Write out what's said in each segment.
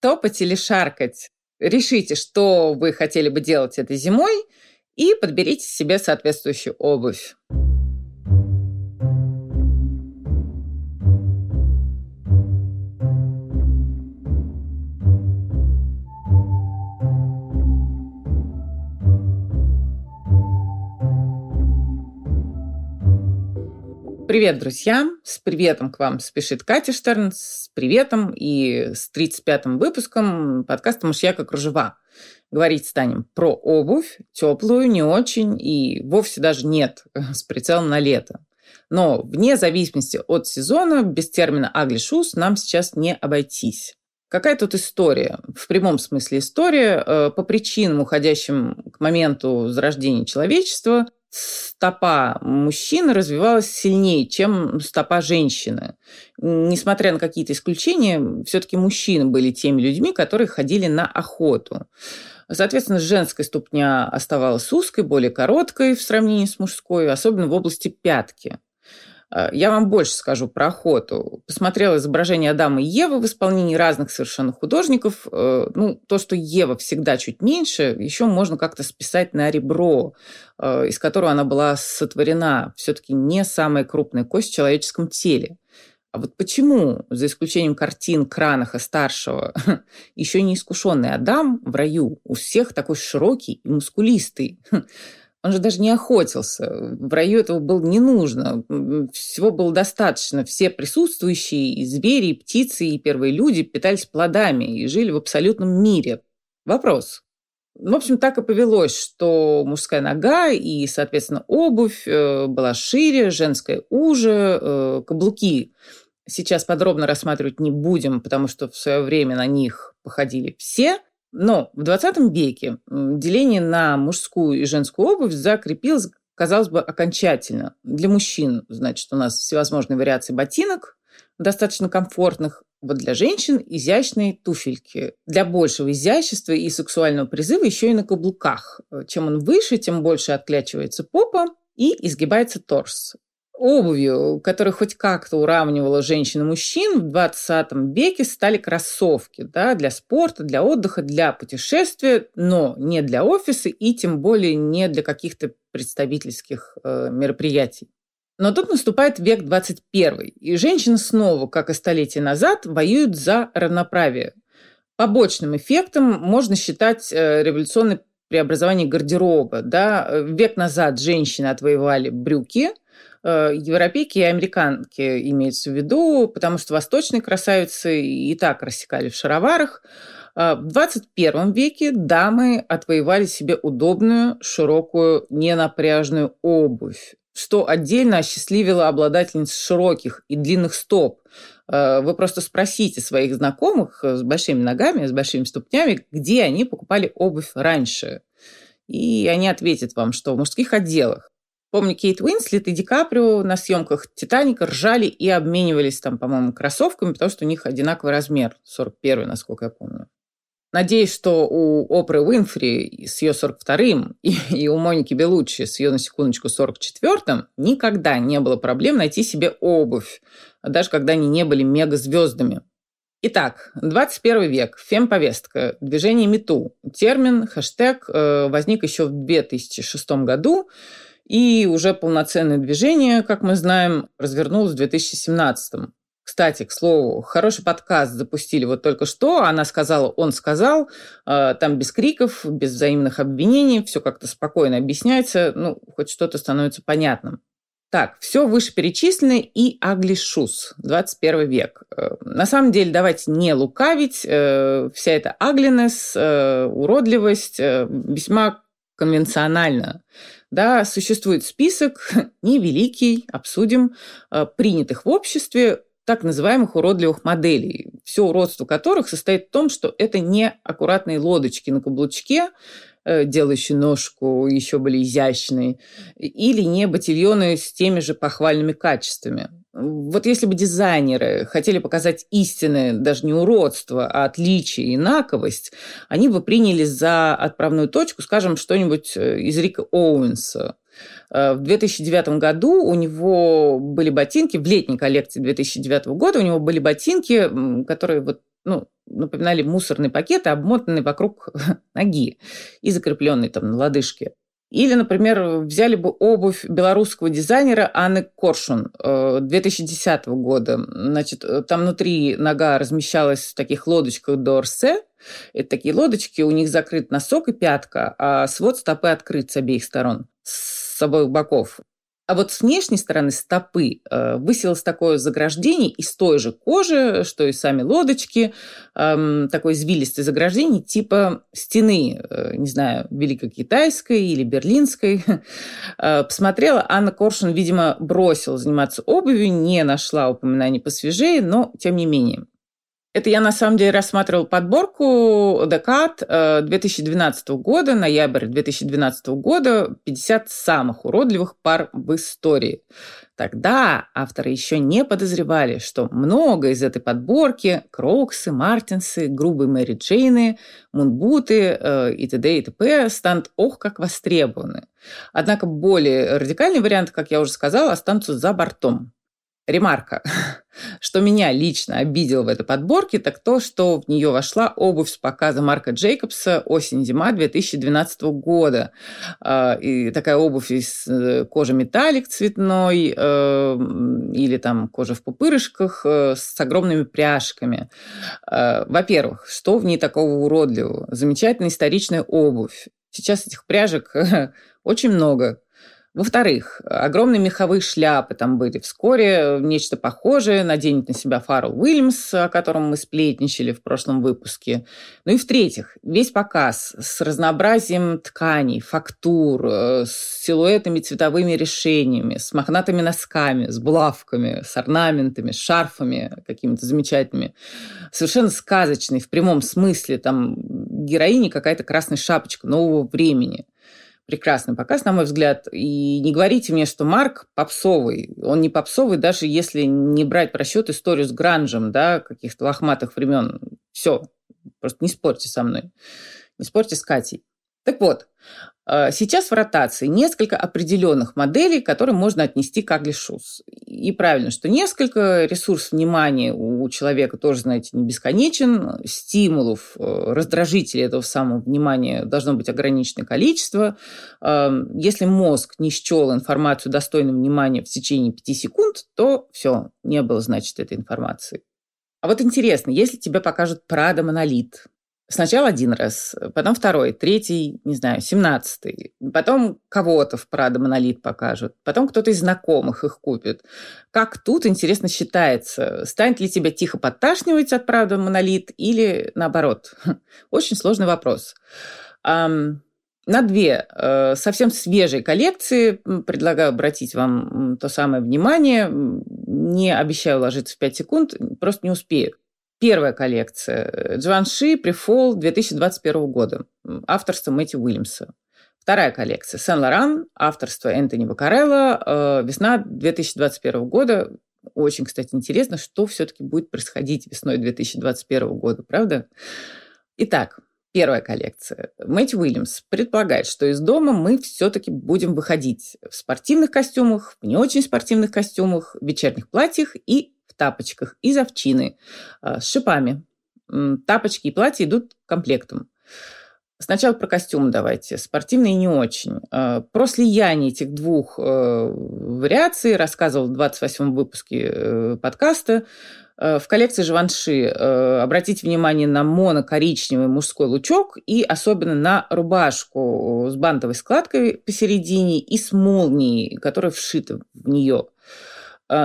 топать или шаркать. Решите, что вы хотели бы делать этой зимой, и подберите себе соответствующую обувь. Привет, друзья! С приветом к вам спешит Катя Штерн, с приветом и с 35-м выпуском подкаста «Мужья как Ружева». Говорить станем про обувь, теплую, не очень и вовсе даже нет, с прицелом на лето. Но вне зависимости от сезона, без термина «ugly shoes» нам сейчас не обойтись. Какая тут история? В прямом смысле история. По причинам, уходящим к моменту зарождения человечества, стопа мужчины развивалась сильнее, чем стопа женщины. Несмотря на какие-то исключения, все-таки мужчины были теми людьми, которые ходили на охоту. Соответственно, женская ступня оставалась узкой, более короткой в сравнении с мужской, особенно в области пятки. Я вам больше скажу про охоту. Посмотрела изображение Адама и Евы в исполнении разных совершенно художников. То, что Ева всегда чуть меньше, еще можно как-то списать на ребро, из которого она была сотворена. Все-таки не самая крупная кость в человеческом теле. А вот почему, за исключением картин Кранаха-старшего, еще неискушенный Адам в раю у всех такой широкий и мускулистый? Он же даже не охотился. В раю этого было не нужно. Всего было достаточно. Все присутствующие, и звери, и птицы, и первые люди питались плодами и жили в абсолютном мире. Вопрос. В общем, так и повелось, что мужская нога и, соответственно, обувь была шире, женская уже, каблуки. Сейчас подробно рассматривать не будем, потому что в свое время на них походили все. Но в 20 веке деление на мужскую и женскую обувь закрепилось, казалось бы, окончательно. Для мужчин, значит, у нас всевозможные вариации ботинок, достаточно комфортных. Вот для женщин изящные туфельки. Для большего изящества и сексуального призыва еще и на каблуках. Чем он выше, тем больше отклячивается попа и изгибается торс. Обувью, которая хоть как-то уравнивала женщин и мужчин, в 20 веке стали кроссовки, да, для спорта, для отдыха, для путешествия, но не для офиса и тем более не для каких-то представительских мероприятий. Но тут наступает век 21, и женщины снова, как и столетия назад, воюют за равноправие. Побочным эффектом можно считать революционное преобразование гардероба. Да? Век назад женщины отвоевали брюки, европейки и американки имеются в виду, потому что восточные красавицы и так рассекали в шароварах. В 21 веке дамы отвоевали себе удобную, широкую, ненапряжную обувь, что отдельно осчастливило обладательниц широких и длинных стоп. Вы просто спросите своих знакомых с большими ногами, с большими ступнями, где они покупали обувь раньше. И они ответят вам, что в мужских отделах. Помню, Кейт Уинслет и Ди Каприо на съемках «Титаника» ржали и обменивались там, по-моему, кроссовками, потому что у них одинаковый размер, 41-й, насколько я помню. Надеюсь, что у Опры Уинфри с ее 42-м и у Моники Белуччи с ее, на секундочку, 44-м никогда не было проблем найти себе обувь, даже когда они не были мегазвездами. Итак, 21 век, фемповестка, движение MeToo. Термин, хэштег возник еще в 2006 году, и уже полноценное движение, как мы знаем, развернулось в 2017-м. Кстати, к слову, хороший подкаст запустили вот только что. Она сказала, он сказал. Там без криков, без взаимных обвинений. Все как-то спокойно объясняется. Хоть что-то становится понятным. Так, все вышеперечисленное и ugly shoes, 21 век. На самом деле, давайте не лукавить. Вся эта ugliness, уродливость весьма конвенционально. Да, существует список, невеликий, обсудим, принятых в обществе так называемых уродливых моделей, все уродство которых состоит в том, что это не аккуратные лодочки на каблучке, делающие ножку еще более изящной, или не ботильоны с теми же похвальными качествами. Вот если бы дизайнеры хотели показать истинное, даже не уродство, а отличие и инаковость, они бы приняли за отправную точку, скажем, что-нибудь из Рика Оуэнса. В 2009 году у него были ботинки, в летней коллекции 2009 года у него были ботинки, которые вот ну, напоминали мусорный пакет, обмотанный вокруг ноги и закрепленный там на лодыжке. Или, например, взяли бы обувь белорусского дизайнера Анны Коршун 2010 года. Значит, там внутри нога размещалась в таких лодочках д'орсе. Это такие лодочки, у них закрыт носок и пятка, а свод стопы открыт с обеих сторон, с обоих боков. А вот с внешней стороны стопы высилось такое заграждение из той же кожи, что и сами лодочки, такое извилистое заграждение типа стены, не знаю, великокитайской или берлинской. Посмотрела, Анна Коршун, видимо, бросила заниматься обувью, не нашла упоминаний посвежее, но тем не менее. Это я, на самом деле, рассматривала подборку The Cut 2012 года, ноябрь 2012 года, 50 самых уродливых пар в истории. Тогда авторы еще не подозревали, что много из этой подборки – Кроксы, Мартенсы, грубые Мэри Джейны, Мунбуты и т.д. и т.п. – станут ох как востребованы. Однако более радикальные варианты, как я уже сказала, останутся за бортом. Ремарка. Что меня лично обидело в этой подборке, так то, что в нее вошла обувь с показа Марка Джейкобса «Осень-зима» 2012 года. И такая обувь из кожи металлик цветной или там кожа в пупырышках с огромными пряжками. Во-первых, что в ней такого уродливого? Замечательная историчная обувь. Сейчас этих пряжек очень много. Во-вторых, огромные меховые шляпы там были. Вскоре нечто похожее наденет на себя Фаррелл Уильямс, о котором мы сплетничали в прошлом выпуске. Ну и в-третьих, весь показ с разнообразием тканей, фактур, с силуэтами, цветовыми решениями, с мохнатыми носками, с булавками, с орнаментами, с шарфами какими-то замечательными. Совершенно сказочный, в прямом смысле, там героиня какая-то красная шапочка нового времени. Прекрасный показ, на мой взгляд. И не говорите мне, что Марк попсовый. Он не попсовый, даже если не брать в расчет историю с гранжем, да, каких-то лохматых времен. Все, просто не спорьте со мной. Не спорьте с Катей. Так вот, сейчас в ротации несколько определенных моделей, которые можно отнести к Ugly Shoes. И правильно, что несколько, ресурс внимания у человека тоже, знаете, не бесконечен, стимулов, раздражителей этого самого внимания должно быть ограниченное количество. Если мозг не счел информацию достойной внимания в течение 5 секунд, то все, не было, значит, этой информации. А вот интересно, если тебе покажут Прада Монолит, сначала один раз, потом второй, третий, не знаю, 17-й. Потом кого-то в Прада Монолит покажут. Потом кто-то из знакомых их купит. Как тут, интересно, считается? Станет ли тебя тихо подташнивать от Прада Монолит или наоборот? Очень сложный вопрос. На две совсем свежие коллекции предлагаю обратить вам то самое внимание. Не обещаю уложиться в 5 секунд, просто не успею. Первая коллекция Givenchy Pre-Fall 2021 года, авторство Мэтью Уильямса. Вторая коллекция Сен-Лоран, авторство Энтони Ваккарелло, весна 2021 года. Очень, кстати, интересно, что все-таки будет происходить весной 2021 года, правда? Итак, первая коллекция. Мэтью Уильямс предполагает, что из дома мы все-таки будем выходить в спортивных костюмах, в не очень спортивных костюмах, в вечерних платьях и тапочках из овчины с шипами. Тапочки и платья идут комплектом. Сначала про костюм давайте. Спортивный не очень. Про слияние этих двух вариаций рассказывал в 28-м выпуске подкаста. В коллекции Givenchy обратите внимание на монокоричневый мужской лучок и особенно на рубашку с бантовой складкой посередине и с молнией, которая вшита в нее.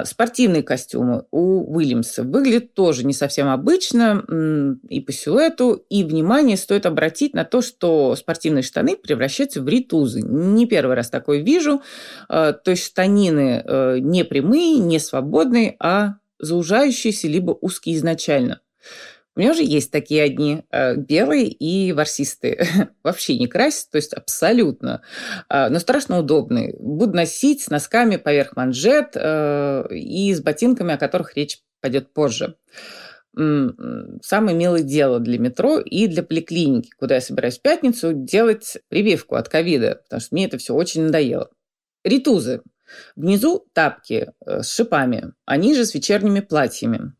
Спортивные костюмы у Уильямса выглядят тоже не совсем обычно и по силуэту, и внимание стоит обратить на то, что спортивные штаны превращаются в ритузы. Не первый раз такое вижу. То есть штанины не прямые, не свободные, а заужающиеся, либо узкие изначально. У меня уже есть такие одни, белые и ворсистые. Вообще не красят, то есть абсолютно. Но страшно удобные. Буду носить с носками поверх манжет и с ботинками, о которых речь пойдет позже. Самое милое дело для метро и для поликлиники, куда я собираюсь в пятницу делать прививку от ковида, потому что мне это все очень надоело. Ритузы. Внизу тапки с шипами, а ниже с вечерними платьями.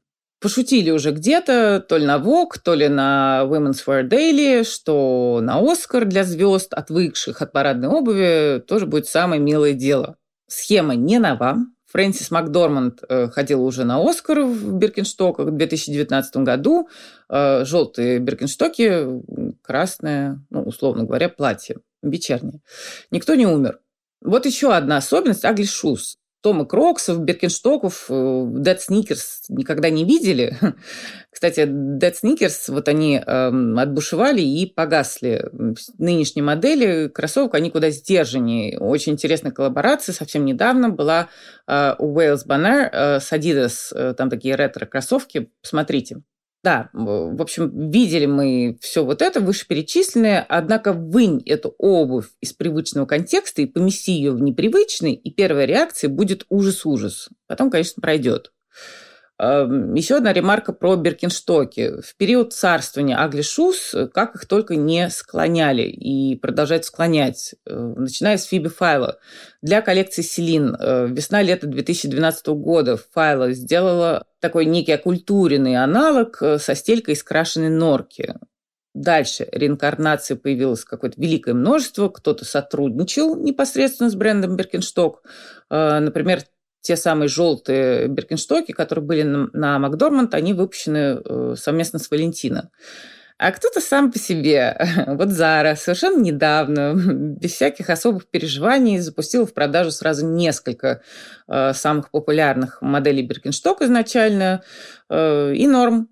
пошутили уже где-то, то ли на Vogue, то ли на Women's Wear Daily, что на Оскар для звезд, отвыкших от парадной обуви, тоже будет самое милое дело. Схема не нова. Фрэнсис Макдорманд ходила уже на Оскар в Биркенстоках в 2019 году. Желтые Биркенстоки, красное, ну, условно говоря, платье вечернее. Никто не умер. Вот еще одна особенность Ugly Shoes. Тома Кроксов, Биркенстоков, Dead Sneakers никогда не видели. Кстати, Dead Sneakers, вот они отбушевали и погасли. Нынешние модели кроссовок, они куда сдержаннее. Очень интересная коллаборация совсем недавно была у Wales Bonner с Adidas. Там такие ретро-кроссовки. Посмотрите. Да, в общем, видели мы все вот это вышеперечисленное, однако вынь эту обувь из привычного контекста и помести ее в непривычный, и первая реакция будет ужас-ужас. Потом, конечно, пройдет. Еще одна ремарка про Биркенстоки. В период царствования Ugly Shoes, как их только не склоняли и продолжают склонять, начиная с Фиби Файла. Для коллекции Селин весна-лето 2012 года Файла сделала такой некий окультуренный аналог со стелькой из крашеной норки. Дальше реинкарнации появилось какое-то великое множество. Кто-то сотрудничал непосредственно с брендом Биркенсток. Например, те самые желтые Биркенстоки, которые были на Макдорманд, они выпущены совместно с Валентино. А кто-то сам по себе. Вот Зара совершенно недавно, без всяких особых переживаний, запустила в продажу сразу несколько самых популярных моделей Биркенсток изначально и норм.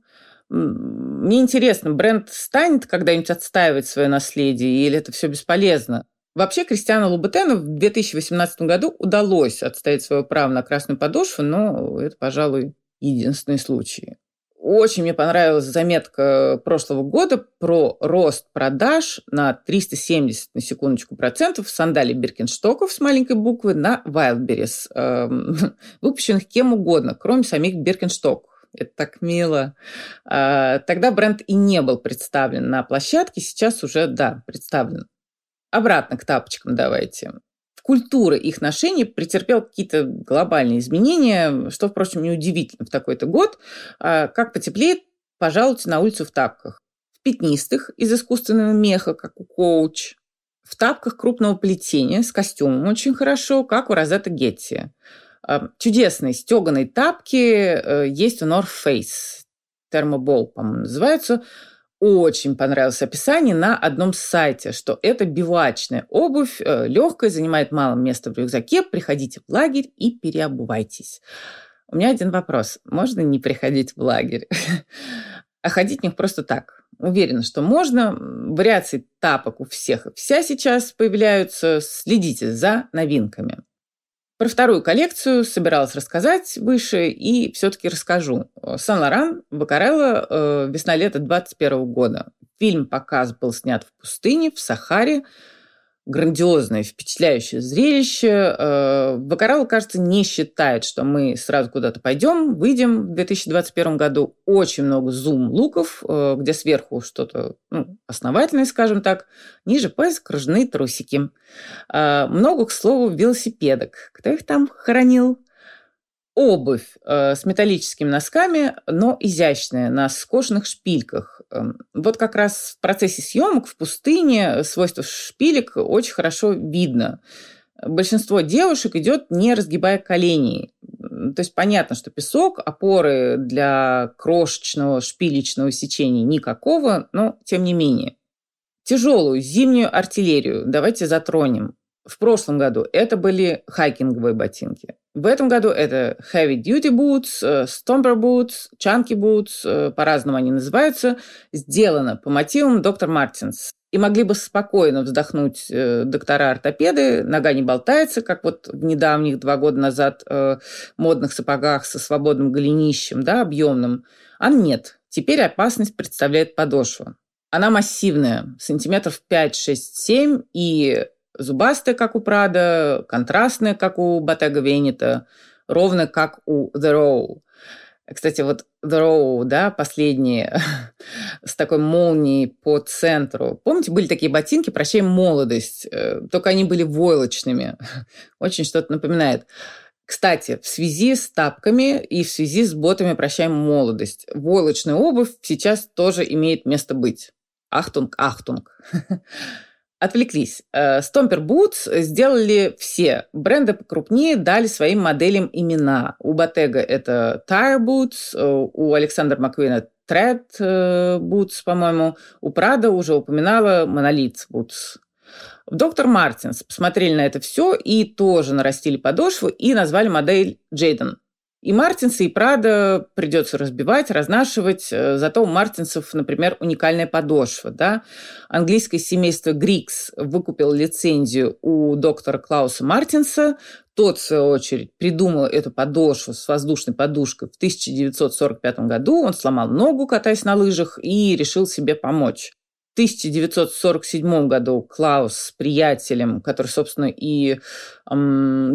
Мне интересно, бренд станет когда-нибудь отстаивать свое наследие или это все бесполезно? Вообще, Кристиану Лубутену в 2018 году удалось отстоять свое право на красную подошву, но это, пожалуй, единственный случай. Очень мне понравилась заметка прошлого года про рост продаж на 370, на секундочку, процентов сандалий Биркенстоков с маленькой буквы на Wildberries, выпущенных кем угодно, кроме самих Биркенсток. Это так мило. Тогда бренд и не был представлен на площадке, сейчас уже, да, представлен. Обратно к тапочкам давайте. Культура их ношения претерпела какие-то глобальные изменения, что, впрочем, неудивительно в такой-то год. Как потеплеет, пожалуйте на улицу в тапках. В пятнистых из искусственного меха, как у Coach. В тапках крупного плетения с костюмом очень хорошо, как у Розетты Гетти. Чудесные стеганые тапки есть у North Face. Термобол, по-моему, называются. Очень понравилось описание на одном сайте, что это бивуачная обувь, легкая, занимает мало места в рюкзаке, приходите в лагерь и переобувайтесь. У меня один вопрос. Можно не приходить в лагерь, а ходить в них просто так? Уверена, что можно. Вариации тапок у всех и вся сейчас появляются. Следите за новинками. Про вторую коллекцию собиралась рассказать выше и все-таки расскажу. Сан-Лоран, Ваккарелло, весна-лето 2021 года. Фильм-показ был снят в пустыне, в Сахаре. Грандиозное, впечатляющее зрелище. Ваккарелло, кажется, не считает, что мы сразу куда-то пойдем, выйдем в 2021 году. Очень много зум-луков, где сверху что-то основательное, скажем так. Ниже пояс кружные трусики. Много, к слову, велосипедок. Кто их там хоронил? Обувь с металлическими носками, но изящная, на скошенных шпильках. Вот как раз в процессе съемок в пустыне свойства шпилек очень хорошо видно. Большинство девушек идет, не разгибая коленей. То есть понятно, что песок, опоры для крошечного шпилечного сечения никакого, но тем не менее. Тяжелую зимнюю артиллерию давайте затронем. В прошлом году это были хайкинговые ботинки. В этом году это heavy duty boots, stomper boots, chunky boots, по-разному они называются, сделано по мотивам доктор Мартенс. И могли бы спокойно вздохнуть доктора-ортопеды, нога не болтается, как вот в недавних 2 года назад модных сапогах со свободным голенищем, да, объемным. А нет, теперь опасность представляет подошва. Она массивная, сантиметров 5, 6, 7 и... Зубастая, как у Прада, контрастная, как у Bottega Veneta, ровно как у The Row. Кстати, вот The Row, да, последние, с такой молнией по центру. Помните, были такие ботинки «Прощай молодость», только они были войлочными. Очень что-то напоминает. Кстати, в связи с тапками и в связи с ботами «Прощаем молодость» войлочная обувь сейчас тоже имеет место быть. Ахтунг, ахтунг. Отвлеклись. Stomper Boots сделали все. Бренды покрупнее дали своим моделям имена. У Bottega это Tire Boots, у Alexander McQueen Thread Boots, по-моему. У Prada уже упоминала Monolith Boots. В Dr. Martens посмотрели на это все и тоже нарастили подошву и назвали модель Джейден. И Мартенсы, и Прада придется разбивать, разнашивать. Зато у Мартенсов, например, уникальная подошва. Да? Английское семейство Грикс выкупило лицензию у доктора Клауса Мартенса. Тот, в свою очередь, придумал эту подошву с воздушной подушкой в 1945 году. Он сломал ногу, катаясь на лыжах, и решил себе помочь. В 1947 году Клаус с приятелем, который, собственно, и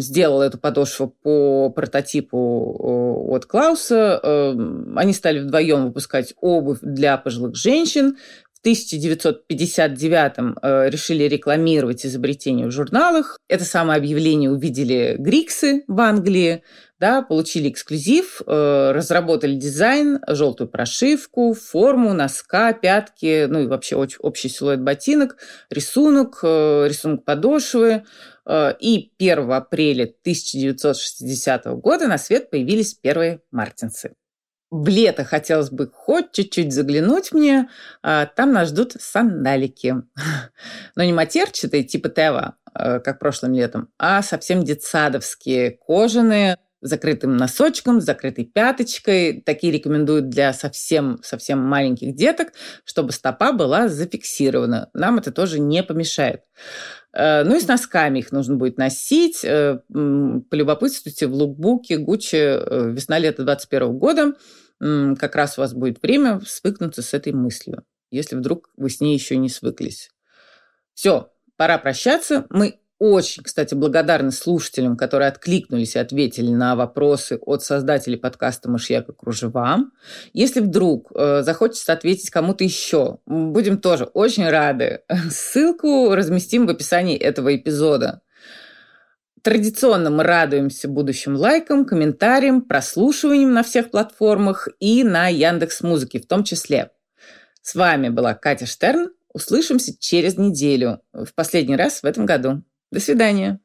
сделал эту подошву по прототипу от Клауса, они стали вдвоем выпускать обувь для пожилых женщин. В 1959-м решили рекламировать изобретение в журналах. Это самое объявление увидели Гриксы в Англии. Да, получили эксклюзив, разработали дизайн, желтую прошивку, форму, носка, пятки, ну и вообще общий силуэт ботинок, рисунок подошвы. И 1 апреля 1960 года на свет появились первые Мартенсы. В лето хотелось бы хоть чуть-чуть заглянуть мне. Там нас ждут сандалики. Но не матерчатые, типа Тева, как прошлым летом, а совсем детсадовские, кожаные, с закрытым носочком, с закрытой пяточкой. Такие рекомендуют для совсем маленьких деток, чтобы стопа была зафиксирована. Нам это тоже не помешает. Ну и с носками их нужно будет носить. Полюбопытствуйте в лукбуке Gucci весна-лето 2021 года. Как раз у вас будет время свыкнуться с этой мыслью, если вдруг вы с ней еще не свыклись. Все, пора прощаться. Мы очень, кстати, благодарны слушателям, которые откликнулись и ответили на вопросы от создателей подкаста «Мужья как Ружева». Если вдруг захочется ответить кому-то еще, будем тоже очень рады. Ссылку разместим в описании этого эпизода. Традиционно мы радуемся будущим лайкам, комментариям, прослушиваниям на всех платформах и на Яндекс.Музыке в том числе. С вами была Катя Штерн. Услышимся через неделю. В последний раз в этом году. До свидания.